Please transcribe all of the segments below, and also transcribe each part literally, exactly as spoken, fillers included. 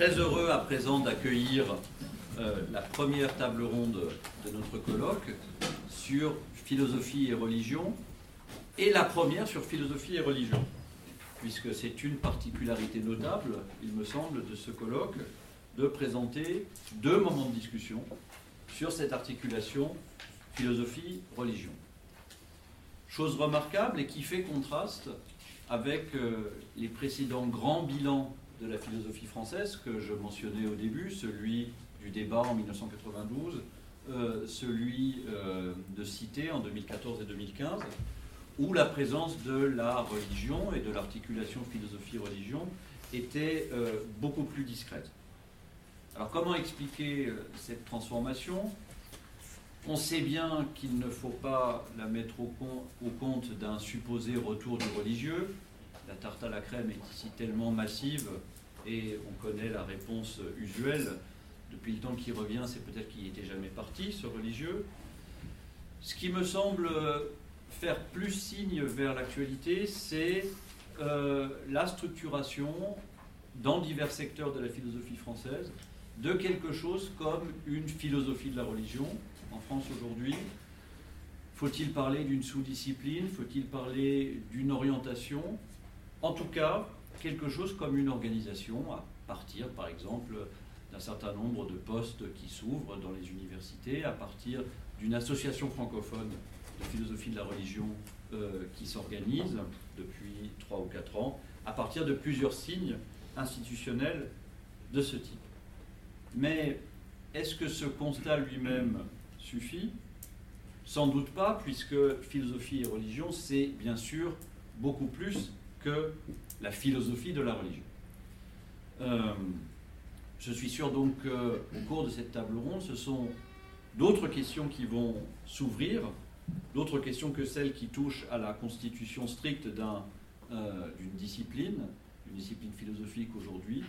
très heureux à présent d'accueillir euh, la première table ronde de notre colloque sur philosophie et religion, et la première sur philosophie et religion, puisque c'est une particularité notable, il me semble, de ce colloque, de présenter deux moments de discussion sur cette articulation philosophie-religion. Chose remarquable et qui fait contraste avec euh, les précédents grands bilans de la philosophie française que je mentionnais au début, celui du débat en mille neuf cent quatre-vingt-douze, euh, celui euh, de Cité en deux mille quatorze et deux mille quinze, où la présence de la religion et de l'articulation philosophie-religion était euh, beaucoup plus discrète. Alors comment expliquer euh, cette transformation ? On sait bien qu'il ne faut pas la mettre au, com- au compte d'un supposé retour du religieux. La tarte à la crème est ici tellement massive, et on connaît la réponse usuelle. Depuis le temps qu'il revient, c'est peut-être qu'il n'était jamais parti, ce religieux. Ce qui me semble faire plus signe vers l'actualité, c'est euh, la structuration dans divers secteurs de la philosophie française de quelque chose comme une philosophie de la religion. En France aujourd'hui, faut-il parler d'une sous-discipline ? Faut-il parler d'une orientation ? En tout cas, quelque chose comme une organisation, à partir par exemple d'un certain nombre de postes qui s'ouvrent dans les universités, à partir d'une association francophone de philosophie de la religion euh, qui s'organise depuis trois ou quatre ans, à partir de plusieurs signes institutionnels de ce type. Mais est-ce que ce constat lui-même suffit ? Sans doute pas, puisque philosophie et religion, c'est bien sûr beaucoup plus que la philosophie de la religion. Euh, je suis sûr donc qu'au cours de cette table ronde, ce sont d'autres questions qui vont s'ouvrir, d'autres questions que celles qui touchent à la constitution stricte d'un, euh, d'une discipline, d'une discipline philosophique aujourd'hui,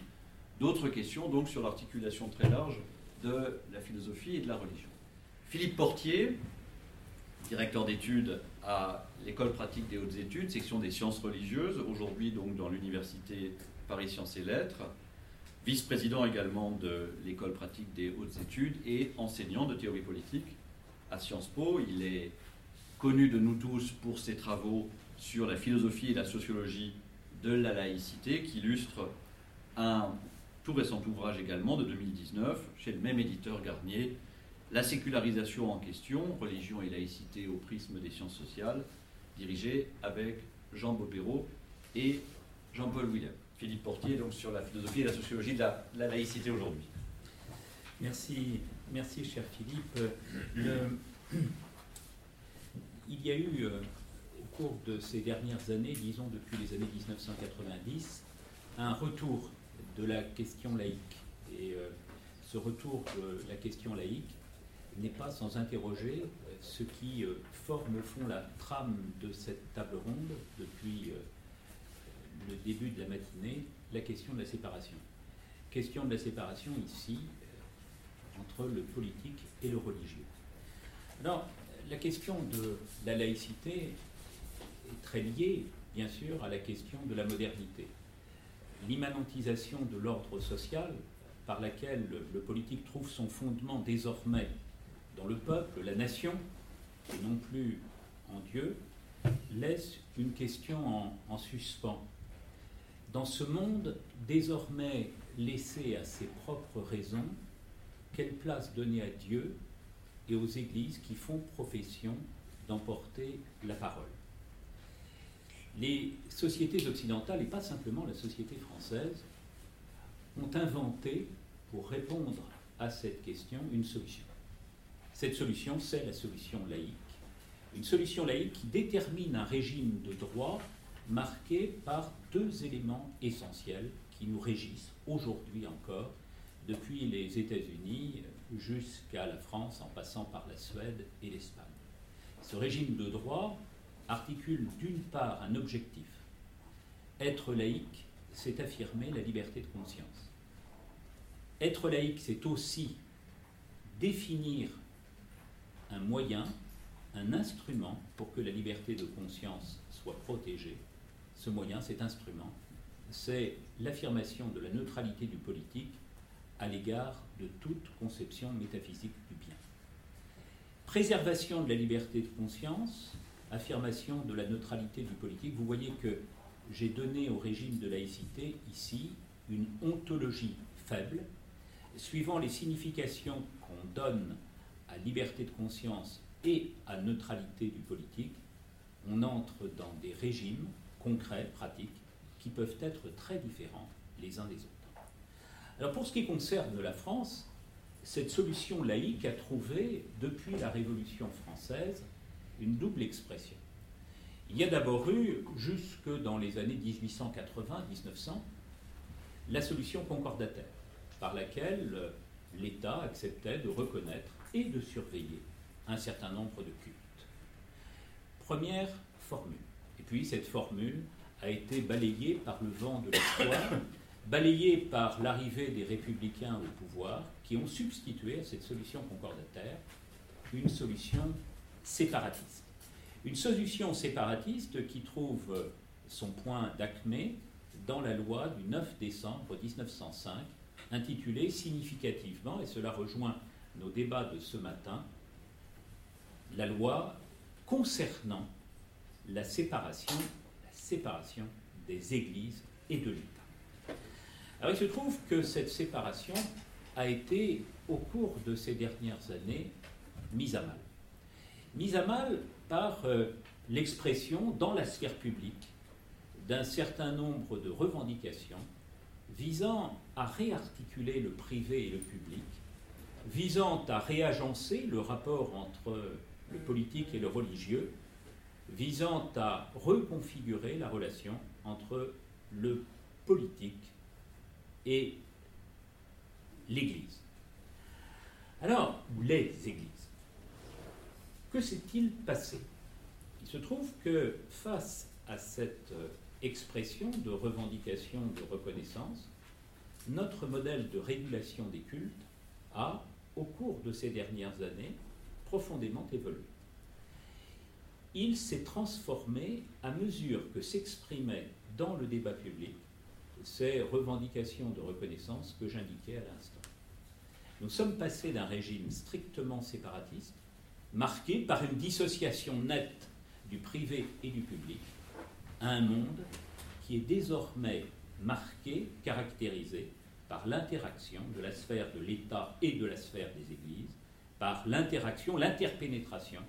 d'autres questions donc sur l'articulation très large de la philosophie et de la religion. Philippe Portier, directeur d'études à l'École pratique des hautes études, section des sciences religieuses, aujourd'hui donc dans l'université Paris Sciences et Lettres, vice-président également de l'École pratique des hautes études et enseignant de théorie politique à Sciences Po. Il est connu de nous tous pour ses travaux sur la philosophie et la sociologie de la laïcité, qui illustre un tout récent ouvrage également de deux mille dix-neuf, chez le même éditeur Garnier, La sécularisation en question, religion et laïcité au prisme des sciences sociales, dirigé avec Jean Bobérot et Jean-Paul William. Philippe Portier, donc sur la philosophie et la sociologie de la, de la laïcité aujourd'hui. Merci, merci cher Philippe. Euh, il y a eu, euh, au cours de ces dernières années, disons depuis les années dix-neuf cent quatre-vingt-dix, un retour de la question laïque. Et euh, ce retour de la question laïque n'est pas sans interroger ce qui forme au fond la trame de cette table ronde depuis le début de la matinée, la question de la séparation. Question de la séparation ici entre le politique et le religieux. Alors, la question de la laïcité est très liée, bien sûr, à la question de la modernité. L'immanentisation de l'ordre social par laquelle le politique trouve son fondement désormais dans le peuple, la nation, et non plus en Dieu, laisse une question en, en suspens. Dans ce monde, désormais laissé à ses propres raisons, quelle place donner à Dieu et aux églises qui font profession d'emporter la parole ? Les sociétés occidentales, et pas simplement la société française, ont inventé, pour répondre à cette question, une solution. Cette solution, c'est la solution laïque. Une solution laïque qui détermine un régime de droit marqué par deux éléments essentiels qui nous régissent aujourd'hui encore, depuis les États-Unis jusqu'à la France, en passant par la Suède et l'Espagne. Ce régime de droit articule d'une part un objectif. Être laïque, c'est affirmer la liberté de conscience. Être laïque, c'est aussi définir un moyen, un instrument pour que la liberté de conscience soit protégée. Ce moyen, cet instrument, c'est l'affirmation de la neutralité du politique à l'égard de toute conception métaphysique du bien. Préservation de la liberté de conscience, affirmation de la neutralité du politique. Vous voyez que j'ai donné au régime de laïcité, ici, une ontologie faible, suivant les significations qu'on donne à liberté de conscience et à neutralité du politique. On entre dans des régimes concrets, pratiques, qui peuvent être très différents les uns des autres. Alors pour ce qui concerne la France, cette solution laïque a trouvé, depuis la Révolution française, une double expression. Il y a d'abord eu, jusque dans les années dix-huit cent quatre-vingt à dix-neuf cents, la solution concordataire, par laquelle l'État acceptait de reconnaître et de surveiller un certain nombre de cultes. Première formule. Et puis cette formule a été balayée par le vent de l'histoire, balayée par l'arrivée des républicains au pouvoir, qui ont substitué à cette solution concordataire une solution séparatiste. Une solution séparatiste qui trouve son point d'acmé dans la loi du neuf décembre mille neuf cent cinq, intitulée significativement, et cela rejoint nos débats de ce matin, la loi concernant la séparation, la séparation des églises et de l'État. Alors il se trouve que cette séparation a été, au cours de ces dernières années, mise à mal. Mise à mal par euh, l'expression dans la sphère publique d'un certain nombre de revendications visant à réarticuler le privé et le public, visant à réagencer le rapport entre le politique et le religieux, visant à reconfigurer la relation entre le politique et l'Église. Alors, les Églises, que s'est-il passé ? Il se trouve que face à cette expression de revendication de reconnaissance, notre modèle de régulation des cultes a, au cours de ces dernières années, profondément évolué. Il s'est transformé à mesure que s'exprimaient dans le débat public ces revendications de reconnaissance que j'indiquais à l'instant. Nous sommes passés d'un régime strictement séparatiste, marqué par une dissociation nette du privé et du public, à un monde qui est désormais marqué, caractérisé par l'interaction de la sphère de l'État et de la sphère des églises, par l'interaction, l'interpénétration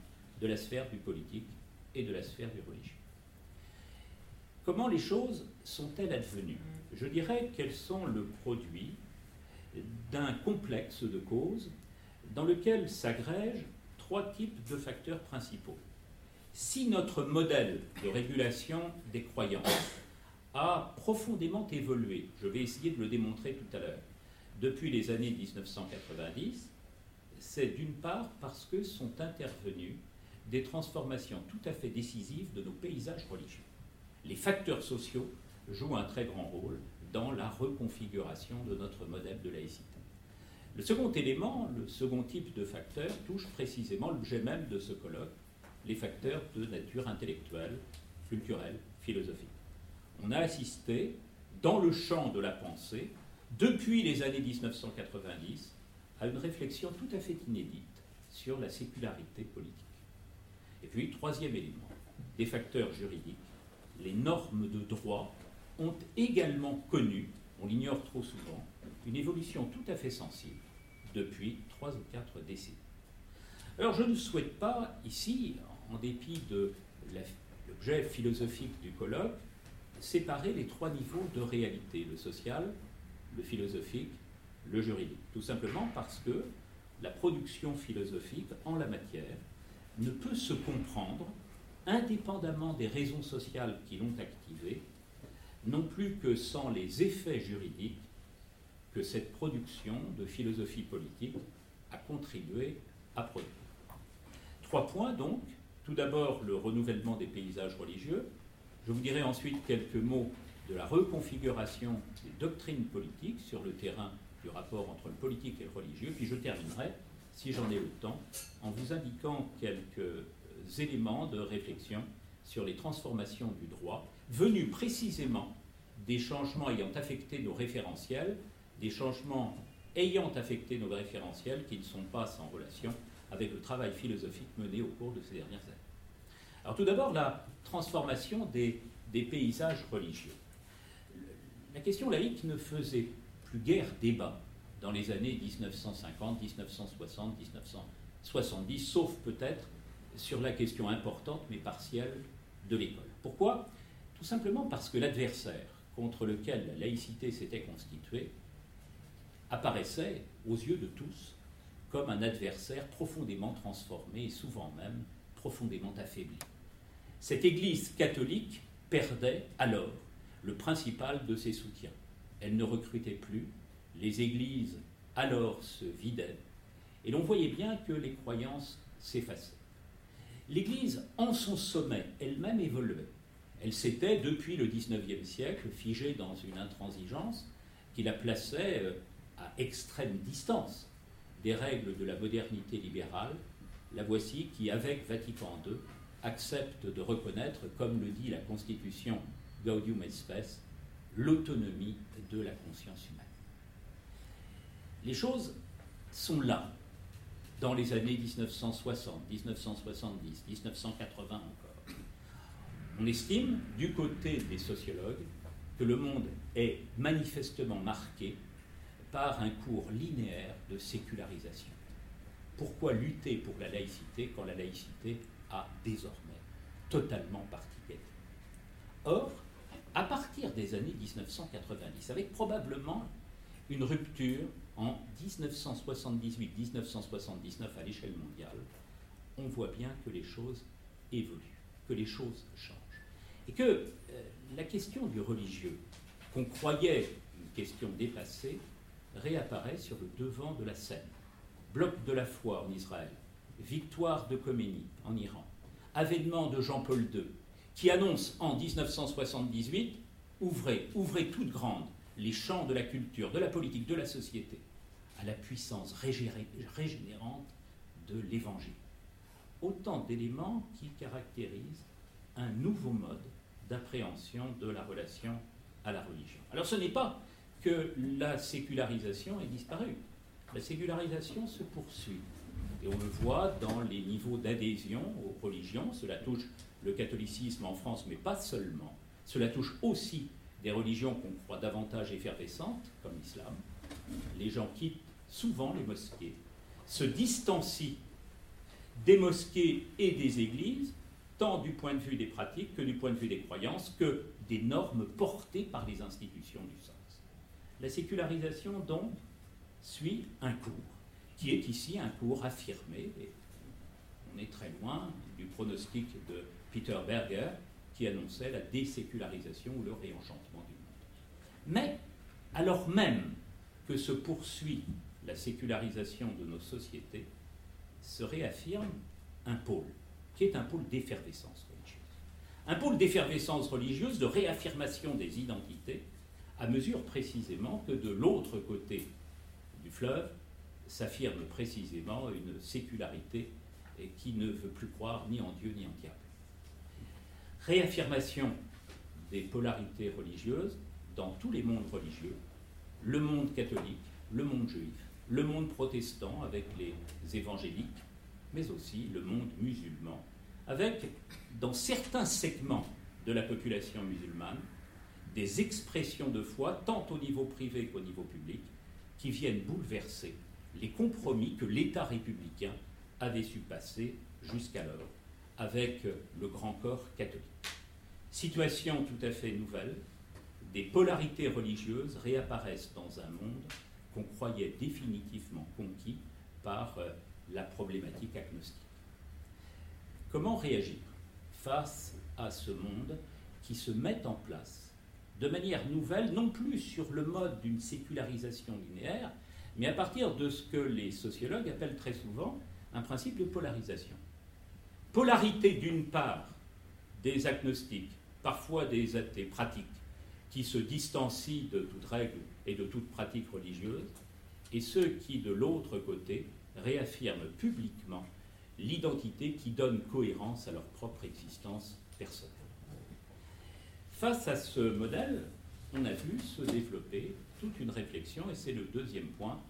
de la sphère du politique et de la sphère du religieux. Comment les choses sont-elles advenues ? Je dirais qu'elles sont le produit d'un complexe de causes dans lequel s'agrègent trois types de facteurs principaux. Si notre modèle de régulation des croyances a profondément évolué, je vais essayer de le démontrer tout à l'heure, depuis les années dix-neuf cent quatre-vingt-dix, c'est d'une part parce que sont intervenues des transformations tout à fait décisives de nos paysages religieux. Les facteurs sociaux jouent un très grand rôle dans la reconfiguration de notre modèle de laïcité. Le second élément, le second type de facteurs, touche précisément l'objet même de ce colloque, les facteurs de nature intellectuelle, culturelle, philosophique. On a assisté, dans le champ de la pensée, depuis les années dix-neuf cent quatre-vingt-dix, à une réflexion tout à fait inédite sur la sécularité politique. Et puis, troisième élément, des facteurs juridiques. Les normes de droit ont également connu, on l'ignore trop souvent, une évolution tout à fait sensible depuis trois ou quatre décennies. Alors, je ne souhaite pas, ici, en dépit de l'objet philosophique du colloque, séparer les trois niveaux de réalité, le social, le philosophique, le juridique. Tout simplement parce que la production philosophique en la matière ne peut se comprendre, indépendamment des raisons sociales qui l'ont activée, non plus que sans les effets juridiques que cette production de philosophie politique a contribué à produire. Trois points donc. Tout d'abord, le renouvellement des paysages religieux. Je vous dirai ensuite quelques mots de la reconfiguration des doctrines politiques sur le terrain du rapport entre le politique et le religieux, puis je terminerai, si j'en ai le temps, en vous indiquant quelques éléments de réflexion sur les transformations du droit venues précisément des changements ayant affecté nos référentiels, des changements ayant affecté nos référentiels qui ne sont pas sans relation avec le travail philosophique mené au cours de ces dernières années. Alors tout d'abord, la transformation des, des paysages religieux. La question laïque ne faisait plus guère débat dans les années dix-neuf cent cinquante, dix-neuf cent soixante, dix-neuf cent soixante-dix, sauf peut-être sur la question importante mais partielle de l'école. Pourquoi ? Tout simplement parce que l'adversaire contre lequel la laïcité s'était constituée apparaissait, aux yeux de tous, comme un adversaire profondément transformé et souvent même profondément affaibli. Cette Église catholique perdait alors le principal de ses soutiens. Elle ne recrutait plus, les églises alors se vidaient, et l'on voyait bien que les croyances s'effaçaient. L'Église, en son sommet, elle-même évoluait. Elle s'était, depuis le dix-neuvième siècle, figée dans une intransigeance qui la plaçait à extrême distance des règles de la modernité libérale. La voici qui, avec Vatican deux, accepte de reconnaître, comme le dit la Constitution Gaudium et Spes, l'autonomie de la conscience humaine. Les choses sont là, dans les années dix-neuf cent soixante, dix-neuf cent soixante-dix, dix-neuf cent quatre-vingt encore. On estime, du côté des sociologues, que le monde est manifestement marqué par un cours linéaire de sécularisation. Pourquoi lutter pour la laïcité quand la laïcité a désormais totalement partie guettée ? Or, à partir des années dix-neuf cent quatre-vingt-dix, avec probablement une rupture en dix-neuf cent soixante-dix-huit dix-neuf cent soixante-dix-neuf à l'échelle mondiale, on voit bien que les choses évoluent, que les choses changent. Et que euh, la question du religieux, qu'on croyait une question dépassée, réapparaît sur le devant de la scène. Bloc de la foi en Israël, victoire de Khomeini en Iran, avènement de Jean-Paul deux, qui annonce en dix-neuf cent soixante-dix-huit « Ouvrez, ouvrez toutes grandes les champs de la culture, de la politique, de la société, à la puissance régéré, régénérante de l'Évangile. » Autant d'éléments qui caractérisent un nouveau mode d'appréhension de la relation à la religion. Alors ce n'est pas que la sécularisation est disparue. La sécularisation se poursuit. Et on le voit dans les niveaux d'adhésion aux religions. Cela touche le catholicisme en France, mais pas seulement. Cela touche aussi des religions qu'on croit davantage effervescentes, comme l'islam. Les gens quittent souvent les mosquées, se distancient des mosquées et des églises, tant du point de vue des pratiques que du point de vue des croyances, que des normes portées par les institutions du sens. La sécularisation, donc, suit un cours, qui est ici un cours affirmé. Et on est très loin du pronostic de Peter Berger, qui annonçait la désécularisation ou le réenchantement du monde. Mais, alors même que se poursuit la sécularisation de nos sociétés, se réaffirme un pôle, qui est un pôle d'effervescence religieuse. Un pôle d'effervescence religieuse, de réaffirmation des identités, à mesure précisément que de l'autre côté du fleuve s'affirme précisément une sécularité qui ne veut plus croire ni en Dieu ni en diable. Réaffirmation des polarités religieuses dans tous les mondes religieux, le monde catholique, le monde juif, le monde protestant avec les évangéliques, mais aussi le monde musulman, avec, dans certains segments de la population musulmane, des expressions de foi, tant au niveau privé qu'au niveau public, qui viennent bouleverser les compromis que l'État républicain avait su passer jusqu'alors avec le grand corps catholique. Situation tout à fait nouvelle, des polarités religieuses réapparaissent dans un monde qu'on croyait définitivement conquis par la problématique agnostique. Comment réagir face à ce monde qui se met en place de manière nouvelle, non plus sur le mode d'une sécularisation linéaire, mais à partir de ce que les sociologues appellent très souvent un principe de polarisation. Polarité d'une part des agnostiques, parfois des athées pratiques, qui se distancient de toute règle et de toute pratique religieuse, et ceux qui, de l'autre côté, réaffirment publiquement l'identité qui donne cohérence à leur propre existence personnelle. Face à ce modèle, on a vu se développer toute une réflexion, et c'est le deuxième point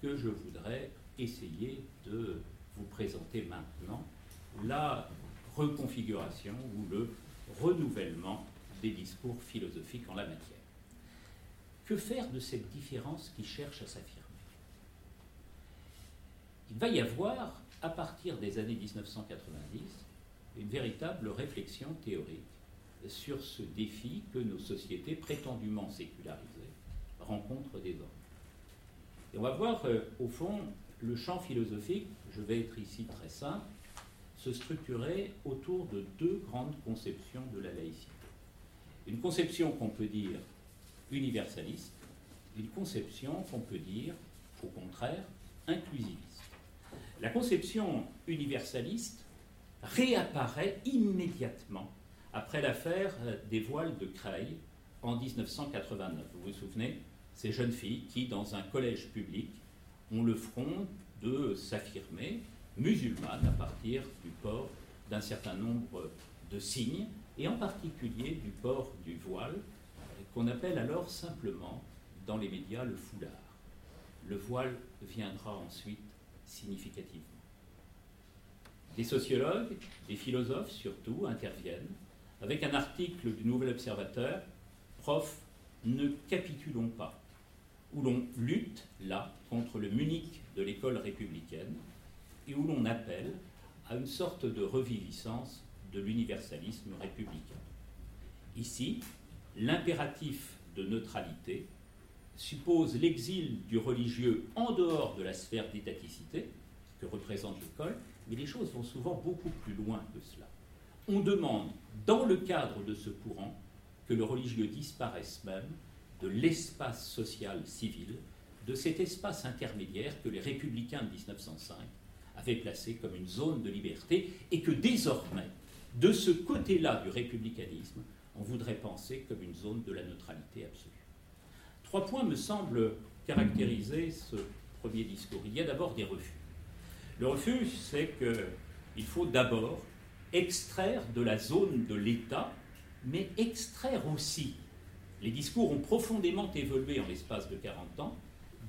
que je voudrais essayer de vous présenter maintenant, la reconfiguration ou le renouvellement des discours philosophiques en la matière. Que faire de cette différence qui cherche à s'affirmer ? Il va y avoir, à partir des années dix-neuf cent quatre-vingt-dix, une véritable réflexion théorique sur ce défi que nos sociétés prétendument sécularisées rencontrent désormais. Et on va voir, euh, au fond, le champ philosophique, je vais être ici très simple, se structurer autour de deux grandes conceptions de la laïcité. Une conception qu'on peut dire universaliste, une conception qu'on peut dire, au contraire, inclusiviste. La conception universaliste réapparaît immédiatement après l'affaire des voiles de Creil en dix-neuf cent quatre-vingt-neuf. Vous vous souvenez, ces jeunes filles qui, dans un collège public, ont le front de s'affirmer musulmanes à partir du port d'un certain nombre de signes, et en particulier du port du voile, qu'on appelle alors simplement dans les médias le foulard. Le voile viendra ensuite significativement. Des sociologues, des philosophes surtout, interviennent avec un article du Nouvel Observateur, Prof, ne capitulons pas, où l'on lutte là contre le Munich de l'école républicaine et où l'on appelle à une sorte de reviviscence de l'universalisme républicain. Ici, l'impératif de neutralité suppose l'exil du religieux en dehors de la sphère d'étaticité que représente l'école, mais les choses vont souvent beaucoup plus loin que cela. On demande, dans le cadre de ce courant, que le religieux disparaisse même de l'espace social civil, de cet espace intermédiaire que les républicains de dix-neuf cent cinq avait placé comme une zone de liberté, et que désormais, de ce côté-là du républicanisme, on voudrait penser comme une zone de la neutralité absolue. Trois points me semblent caractériser ce premier discours. Il y a d'abord des refus. Le refus, c'est qu'il faut d'abord extraire de la zone de l'État, mais extraire aussi, les discours ont profondément évolué en l'espace de quarante ans,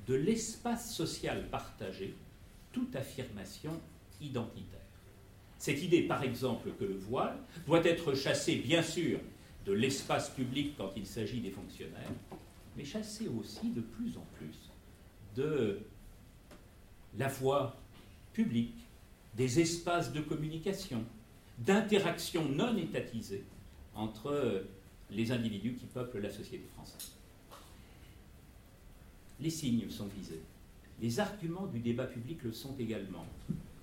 de l'espace social partagé, toute affirmation identitaire. Cette idée, par exemple, que le voile doit être chassé, bien sûr, de l'espace public quand il s'agit des fonctionnaires, mais chassé aussi de plus en plus de la voie publique, des espaces de communication, d'interaction non étatisée entre les individus qui peuplent la société française. Les signes sont visés. Les arguments du débat public le sont également.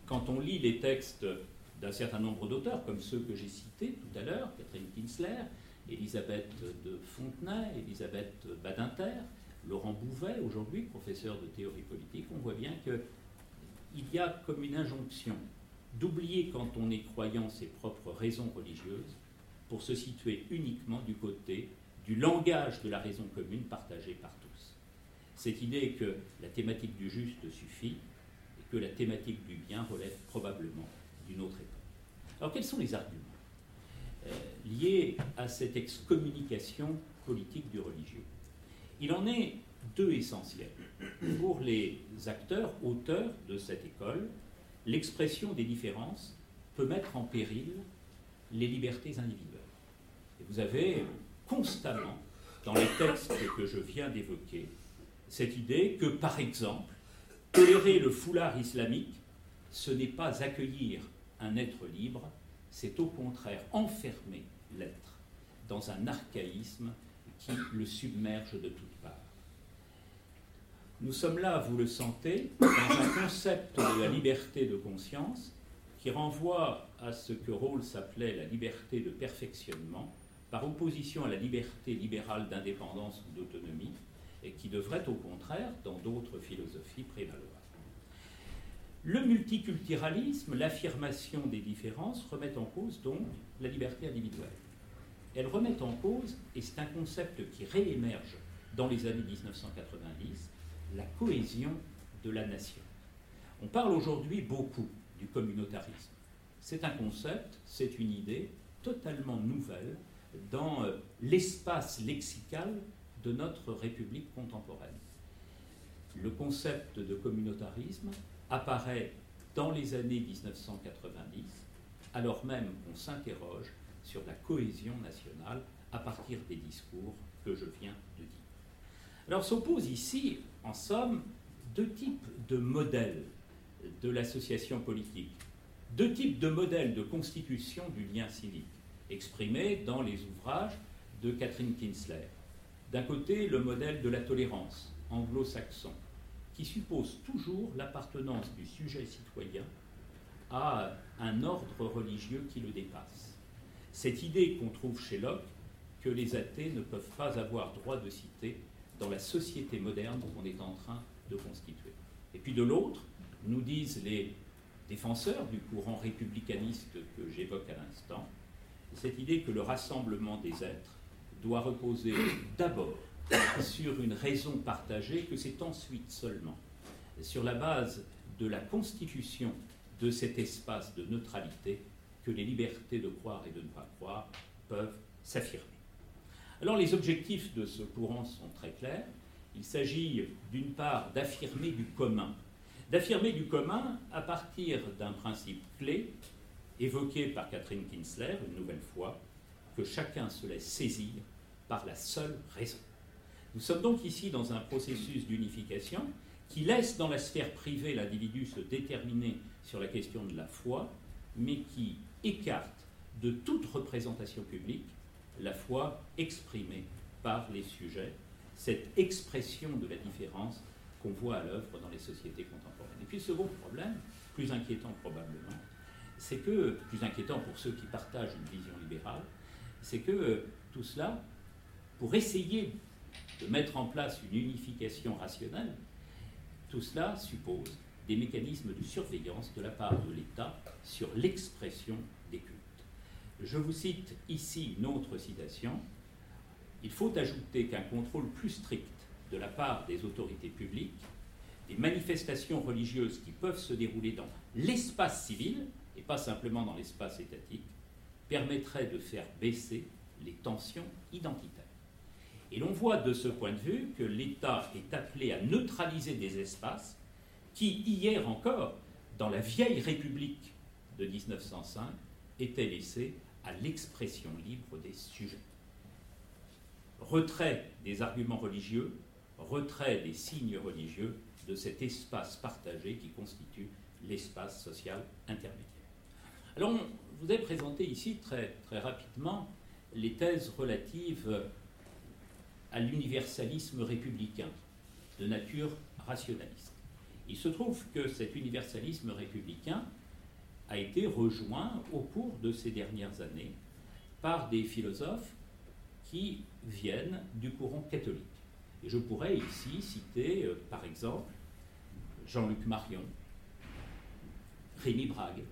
Quand on lit les textes d'un certain nombre d'auteurs, comme ceux que j'ai cités tout à l'heure, Catherine Kinsler, Elisabeth de Fontenay, Elisabeth Badinter, Laurent Bouvet, aujourd'hui professeur de théorie politique, on voit bien qu'il y a comme une injonction d'oublier, quand on est croyant, ses propres raisons religieuses pour se situer uniquement du côté du langage de la raison commune partagée par tous. Cette idée que la thématique du juste suffit et que la thématique du bien relève probablement d'une autre époque. Alors, quels sont les arguments euh, liés à cette excommunication politique du religieux ? Il en est deux essentiels. Pour les acteurs, auteurs de cette école, l'expression des différences peut mettre en péril les libertés individuelles. Et vous avez constamment, dans les textes que je viens d'évoquer, cette idée que, par exemple, tolérer le foulard islamique, ce n'est pas accueillir un être libre, c'est au contraire enfermer l'être dans un archaïsme qui le submerge de toutes parts. Nous sommes là, vous le sentez, dans un concept de la liberté de conscience qui renvoie à ce que Rawls appelait la liberté de perfectionnement, par opposition à la liberté libérale d'indépendance ou d'autonomie, et qui devrait au contraire, dans d'autres philosophies, prévaloir. Le multiculturalisme, l'affirmation des différences, remettent en cause donc la liberté individuelle. Elles remettent en cause, et c'est un concept qui réémerge dans les années dix-neuf cent quatre-vingt-dix, la cohésion de la nation. On parle aujourd'hui beaucoup du communautarisme. C'est un concept, c'est une idée totalement nouvelle dans l'espace lexical de notre République contemporaine. Le concept de communautarisme apparaît dans les années mille neuf cent quatre-vingt-dix, alors même qu'on s'interroge sur la cohésion nationale à partir des discours que je viens de dire. Alors s'opposent ici, en somme, deux types de modèles de l'association politique, deux types de modèles de constitution du lien civique, exprimés dans les ouvrages de Catherine Kinsler. D'un côté, le modèle de la tolérance anglo-saxon, qui suppose toujours l'appartenance du sujet citoyen à un ordre religieux qui le dépasse. Cette idée qu'on trouve chez Locke, que les athées ne peuvent pas avoir droit de citer dans la société moderne qu'on est en train de constituer. Et puis de l'autre, nous disent les défenseurs du courant républicaniste que j'évoque à l'instant, cette idée que le rassemblement des êtres doit reposer d'abord sur une raison partagée, que c'est ensuite seulement sur la base de la constitution de cet espace de neutralité que les libertés de croire et de ne pas croire peuvent s'affirmer. Alors les objectifs de ce courant sont très clairs. Il s'agit d'une part d'affirmer du commun, d'affirmer du commun à partir d'un principe clé évoqué par Catherine Kinsler une nouvelle fois, que chacun se laisse saisir par la seule raison. Nous sommes donc ici dans un processus d'unification qui laisse dans la sphère privée l'individu se déterminer sur la question de la foi, mais qui écarte de toute représentation publique la foi exprimée par les sujets, cette expression de la différence qu'on voit à l'œuvre dans les sociétés contemporaines. Et puis le second problème, plus inquiétant probablement, c'est que, plus inquiétant pour ceux qui partagent une vision libérale, c'est que tout cela, pour essayer de mettre en place une unification rationnelle, tout cela suppose des mécanismes de surveillance de la part de l'État sur l'expression des cultes. Je vous cite ici une autre citation. Il faut ajouter qu'un contrôle plus strict de la part des autorités publiques, des manifestations religieuses qui peuvent se dérouler dans l'espace civil, et pas simplement dans l'espace étatique, permettrait de faire baisser les tensions identitaires. Et l'on voit de ce point de vue que l'État est appelé à neutraliser des espaces qui, hier encore, dans la vieille République de dix-neuf cent cinq, étaient laissés à l'expression libre des sujets. Retrait des arguments religieux, retrait des signes religieux de cet espace partagé qui constitue l'espace social intermédiaire. Alors, je vous ai présenté ici très, très rapidement les thèses relatives à l'universalisme républicain de nature rationaliste. Il se trouve que cet universalisme républicain a été rejoint au cours de ces dernières années par des philosophes qui viennent du courant catholique. Et je pourrais ici citer, euh, par exemple, Jean-Luc Marion, Rémi Brague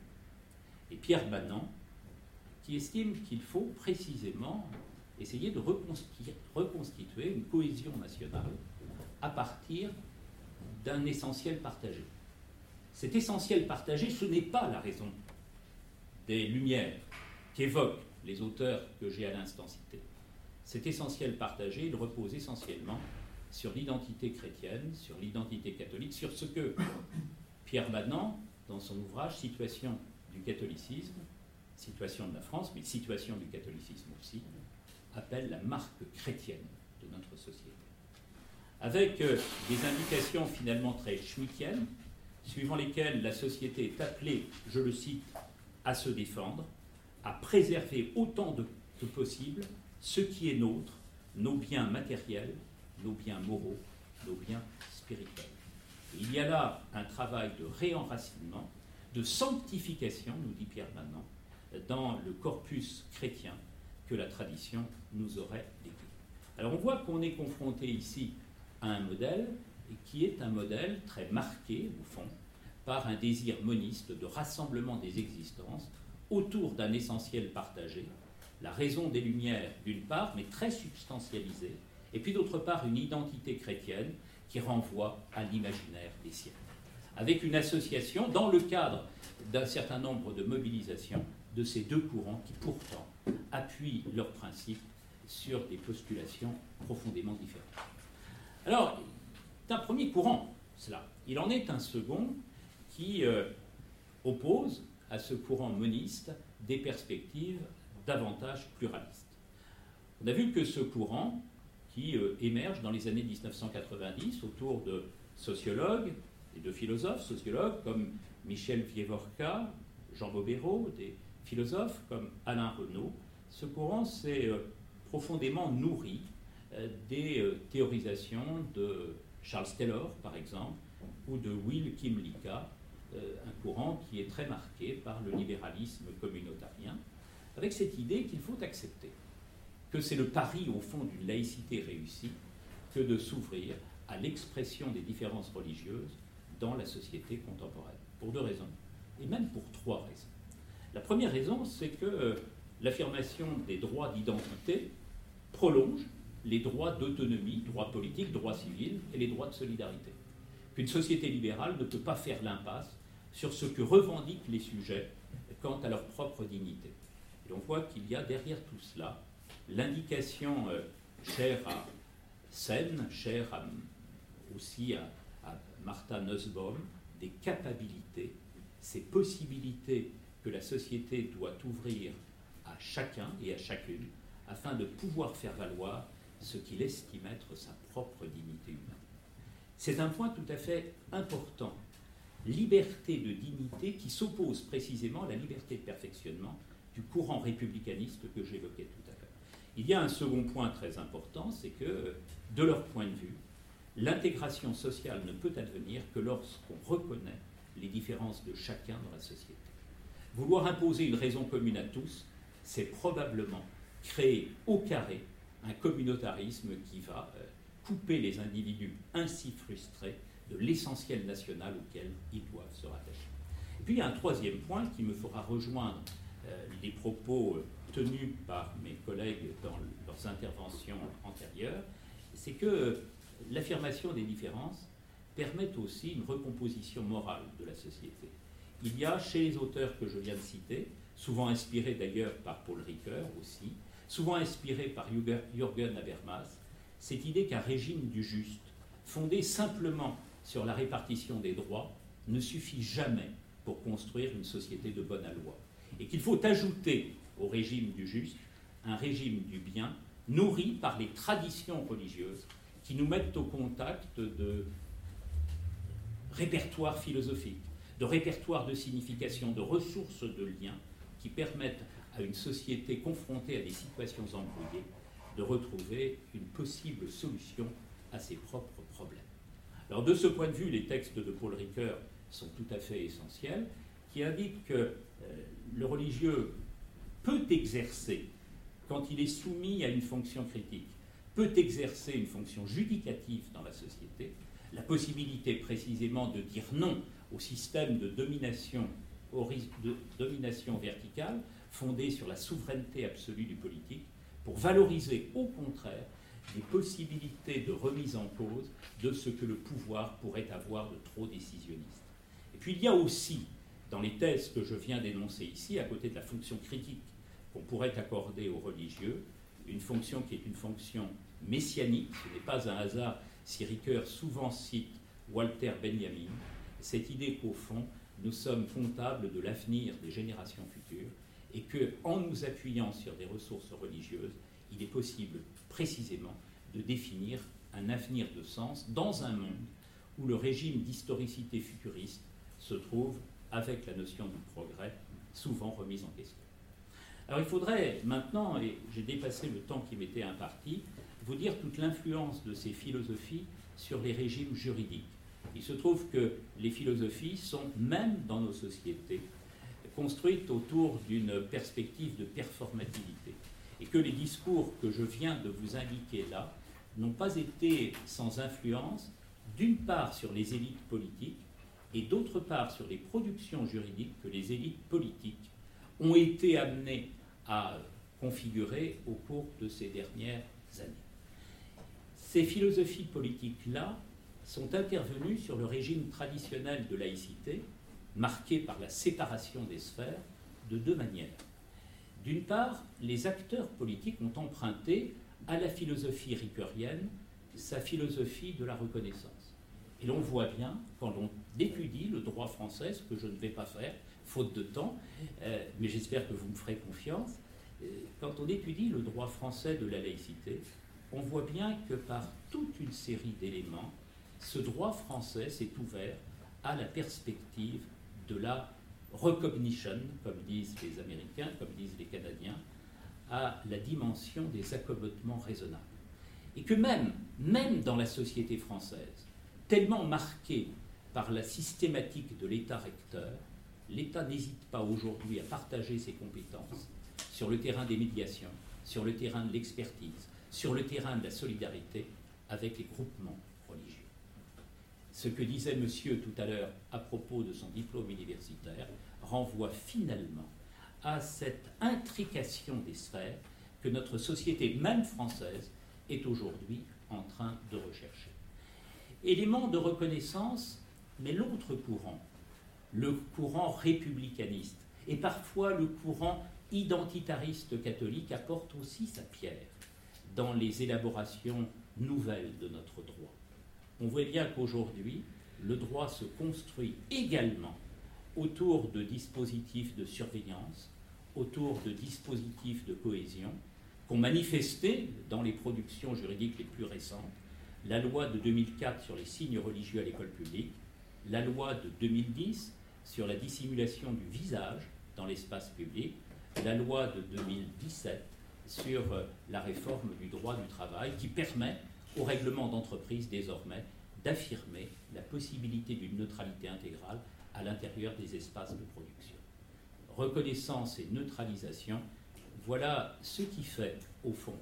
et Pierre Banan, qui estiment qu'il faut précisément essayer de reconstituer une cohésion nationale à partir d'un essentiel partagé. Cet essentiel partagé, ce n'est pas la raison des Lumières qu'évoquent les auteurs que j'ai à l'instant cités. Cet essentiel partagé, il repose essentiellement sur l'identité chrétienne, sur l'identité catholique, sur ce que Pierre Manant, dans son ouvrage « Situation du catholicisme », situation de la France, mais situation du catholicisme aussi, appelle la marque chrétienne de notre société. Avec euh, des indications finalement très schmittiennes, suivant lesquelles la société est appelée, je le cite, à se défendre, à préserver autant de, que possible ce qui est nôtre, nos biens matériels, nos biens moraux, nos biens spirituels. Et il y a là un travail de réenracinement, de sanctification, nous dit Pierre Manant, dans le corpus chrétien que la tradition nous aurait décrit. Alors on voit qu'on est confronté ici à un modèle qui est un modèle très marqué, au fond, par un désir moniste de rassemblement des existences autour d'un essentiel partagé, la raison des Lumières d'une part, mais très substantialisée, et puis d'autre part une identité chrétienne qui renvoie à l'imaginaire des siècles, avec une association dans le cadre d'un certain nombre de mobilisations de ces deux courants qui pourtant appuient leurs principes sur des postulations profondément différentes. Alors, c'est un premier courant, cela. Il en est un second qui euh, oppose à ce courant moniste des perspectives davantage pluralistes. On a vu que ce courant, qui euh, émerge dans les années dix-neuf cent quatre-vingt-dix autour de sociologues et de philosophes, sociologues comme Michel Vievorka, Jean Bobérot, des philosophes comme Alain Renaud, ce courant s'est euh, profondément nourri euh, des euh, théorisations de Charles Taylor, par exemple, ou de Will Kymlicka, euh, un courant qui est très marqué par le libéralisme communautarien, avec cette idée qu'il faut accepter que c'est le pari, au fond, d'une laïcité réussie que de s'ouvrir à l'expression des différences religieuses dans la société contemporaine, pour deux raisons, et même pour trois raisons. La première raison, c'est que euh, l'affirmation des droits d'identité prolonge les droits d'autonomie, droits politiques, droits civils et les droits de solidarité. Qu'une société libérale ne peut pas faire l'impasse sur ce que revendiquent les sujets quant à leur propre dignité. Et on voit qu'il y a derrière tout cela l'indication euh, chère à Sen, chère à, aussi à, à Martha Nussbaum, des capacités, ces possibilités que la société doit ouvrir à chacun et à chacune afin de pouvoir faire valoir ce qu'il estime être sa propre dignité humaine. C'est un point tout à fait important. Liberté de dignité qui s'oppose précisément à la liberté de perfectionnement du courant républicaniste que j'évoquais tout à l'heure. Il y a un second point très important, c'est que, de leur point de vue, l'intégration sociale ne peut advenir que lorsqu'on reconnaît les différences de chacun dans la société. Vouloir imposer une raison commune à tous, c'est probablement créer au carré un communautarisme qui va couper les individus ainsi frustrés de l'essentiel national auquel ils doivent se rattacher. Et puis il y a un troisième point qui me fera rejoindre les propos tenus par mes collègues dans leurs interventions antérieures, c'est que l'affirmation des différences permet aussi une recomposition morale de la société. Il y a, chez les auteurs que je viens de citer, souvent inspirés d'ailleurs par Paul Ricoeur aussi, souvent inspirés par Jürgen Habermas, cette idée qu'un régime du juste, fondé simplement sur la répartition des droits, ne suffit jamais pour construire une société de bonne loi. Et qu'il faut ajouter au régime du juste un régime du bien nourri par les traditions religieuses qui nous mettent au contact de répertoires philosophiques, de répertoires de signification, de ressources de liens qui permettent à une société confrontée à des situations embrouillées de retrouver une possible solution à ses propres problèmes. Alors de ce point de vue, les textes de Paul Ricoeur sont tout à fait essentiels, qui indiquent que le religieux peut exercer, quand il est soumis à une fonction critique, peut exercer une fonction judicative dans la société, la possibilité précisément de dire non au système de domination, de domination verticale fondé sur la souveraineté absolue du politique, pour valoriser au contraire les possibilités de remise en cause de ce que le pouvoir pourrait avoir de trop décisionniste. Et puis il y a aussi, dans les thèses que je viens d'énoncer ici, à côté de la fonction critique qu'on pourrait accorder aux religieux, une fonction qui est une fonction messianique, ce n'est pas un hasard si Ricoeur souvent cite Walter Benjamin, cette idée qu'au fond, nous sommes comptables de l'avenir des générations futures et qu'en nous appuyant sur des ressources religieuses, il est possible précisément de définir un avenir de sens dans un monde où le régime d'historicité futuriste se trouve avec la notion du progrès, souvent remise en question. Alors il faudrait maintenant, et j'ai dépassé le temps qui m'était imparti, vous dire toute l'influence de ces philosophies sur les régimes juridiques. Il se trouve que les philosophies sont, même dans nos sociétés, construites autour d'une perspective de performativité, et que les discours que je viens de vous indiquer là n'ont pas été sans influence, d'une part sur les élites politiques, et d'autre part sur les productions juridiques que les élites politiques ont été amenées à configurer au cours de ces dernières années. Ces philosophies politiques-là sont intervenues sur le régime traditionnel de laïcité, marqué par la séparation des sphères, de deux manières. D'une part, les acteurs politiques ont emprunté à la philosophie ricoeurienne sa philosophie de la reconnaissance. Et l'on voit bien, quand on étudie le droit français, ce que je ne vais pas faire, faute de temps, euh, mais j'espère que vous me ferez confiance, euh, quand on étudie le droit français de la laïcité, on voit bien que par toute une série d'éléments, ce droit français s'est ouvert à la perspective de la recognition, comme disent les Américains, comme disent les Canadiens, à la dimension des accommodements raisonnables. Et que même, même dans la société française, tellement marquée par la systématique de l'État recteur, l'État n'hésite pas aujourd'hui à partager ses compétences sur le terrain des médiations, sur le terrain de l'expertise, sur le terrain de la solidarité avec les groupements religieux. Ce que disait monsieur tout à l'heure à propos de son diplôme universitaire renvoie finalement à cette intrication des sphères que notre société, même française, est aujourd'hui en train de rechercher. Élément de reconnaissance, mais l'autre courant, le courant républicaniste et parfois le courant identitariste catholique apporte aussi sa pierre dans les élaborations nouvelles de notre droit. On voit bien qu'aujourd'hui, le droit se construit également autour de dispositifs de surveillance, autour de dispositifs de cohésion, qu'ont manifesté dans les productions juridiques les plus récentes, la loi de deux mille quatre sur les signes religieux à l'école publique, la loi de deux mille dix sur la dissimulation du visage dans l'espace public, la loi de deux mille dix-sept sur la réforme du droit du travail qui permet aux règlements d'entreprise désormais d'affirmer la possibilité d'une neutralité intégrale à l'intérieur des espaces de production. Reconnaissance et neutralisation, voilà ce qui fait, au fond,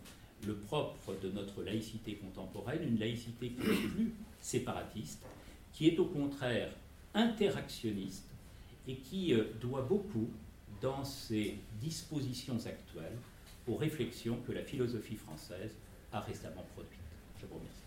le propre de notre laïcité contemporaine, une laïcité qui n'est plus séparatiste, qui est au contraire interactionniste et qui doit beaucoup, dans ses dispositions actuelles, aux réflexions que la philosophie française a récemment produites. Je vous remercie.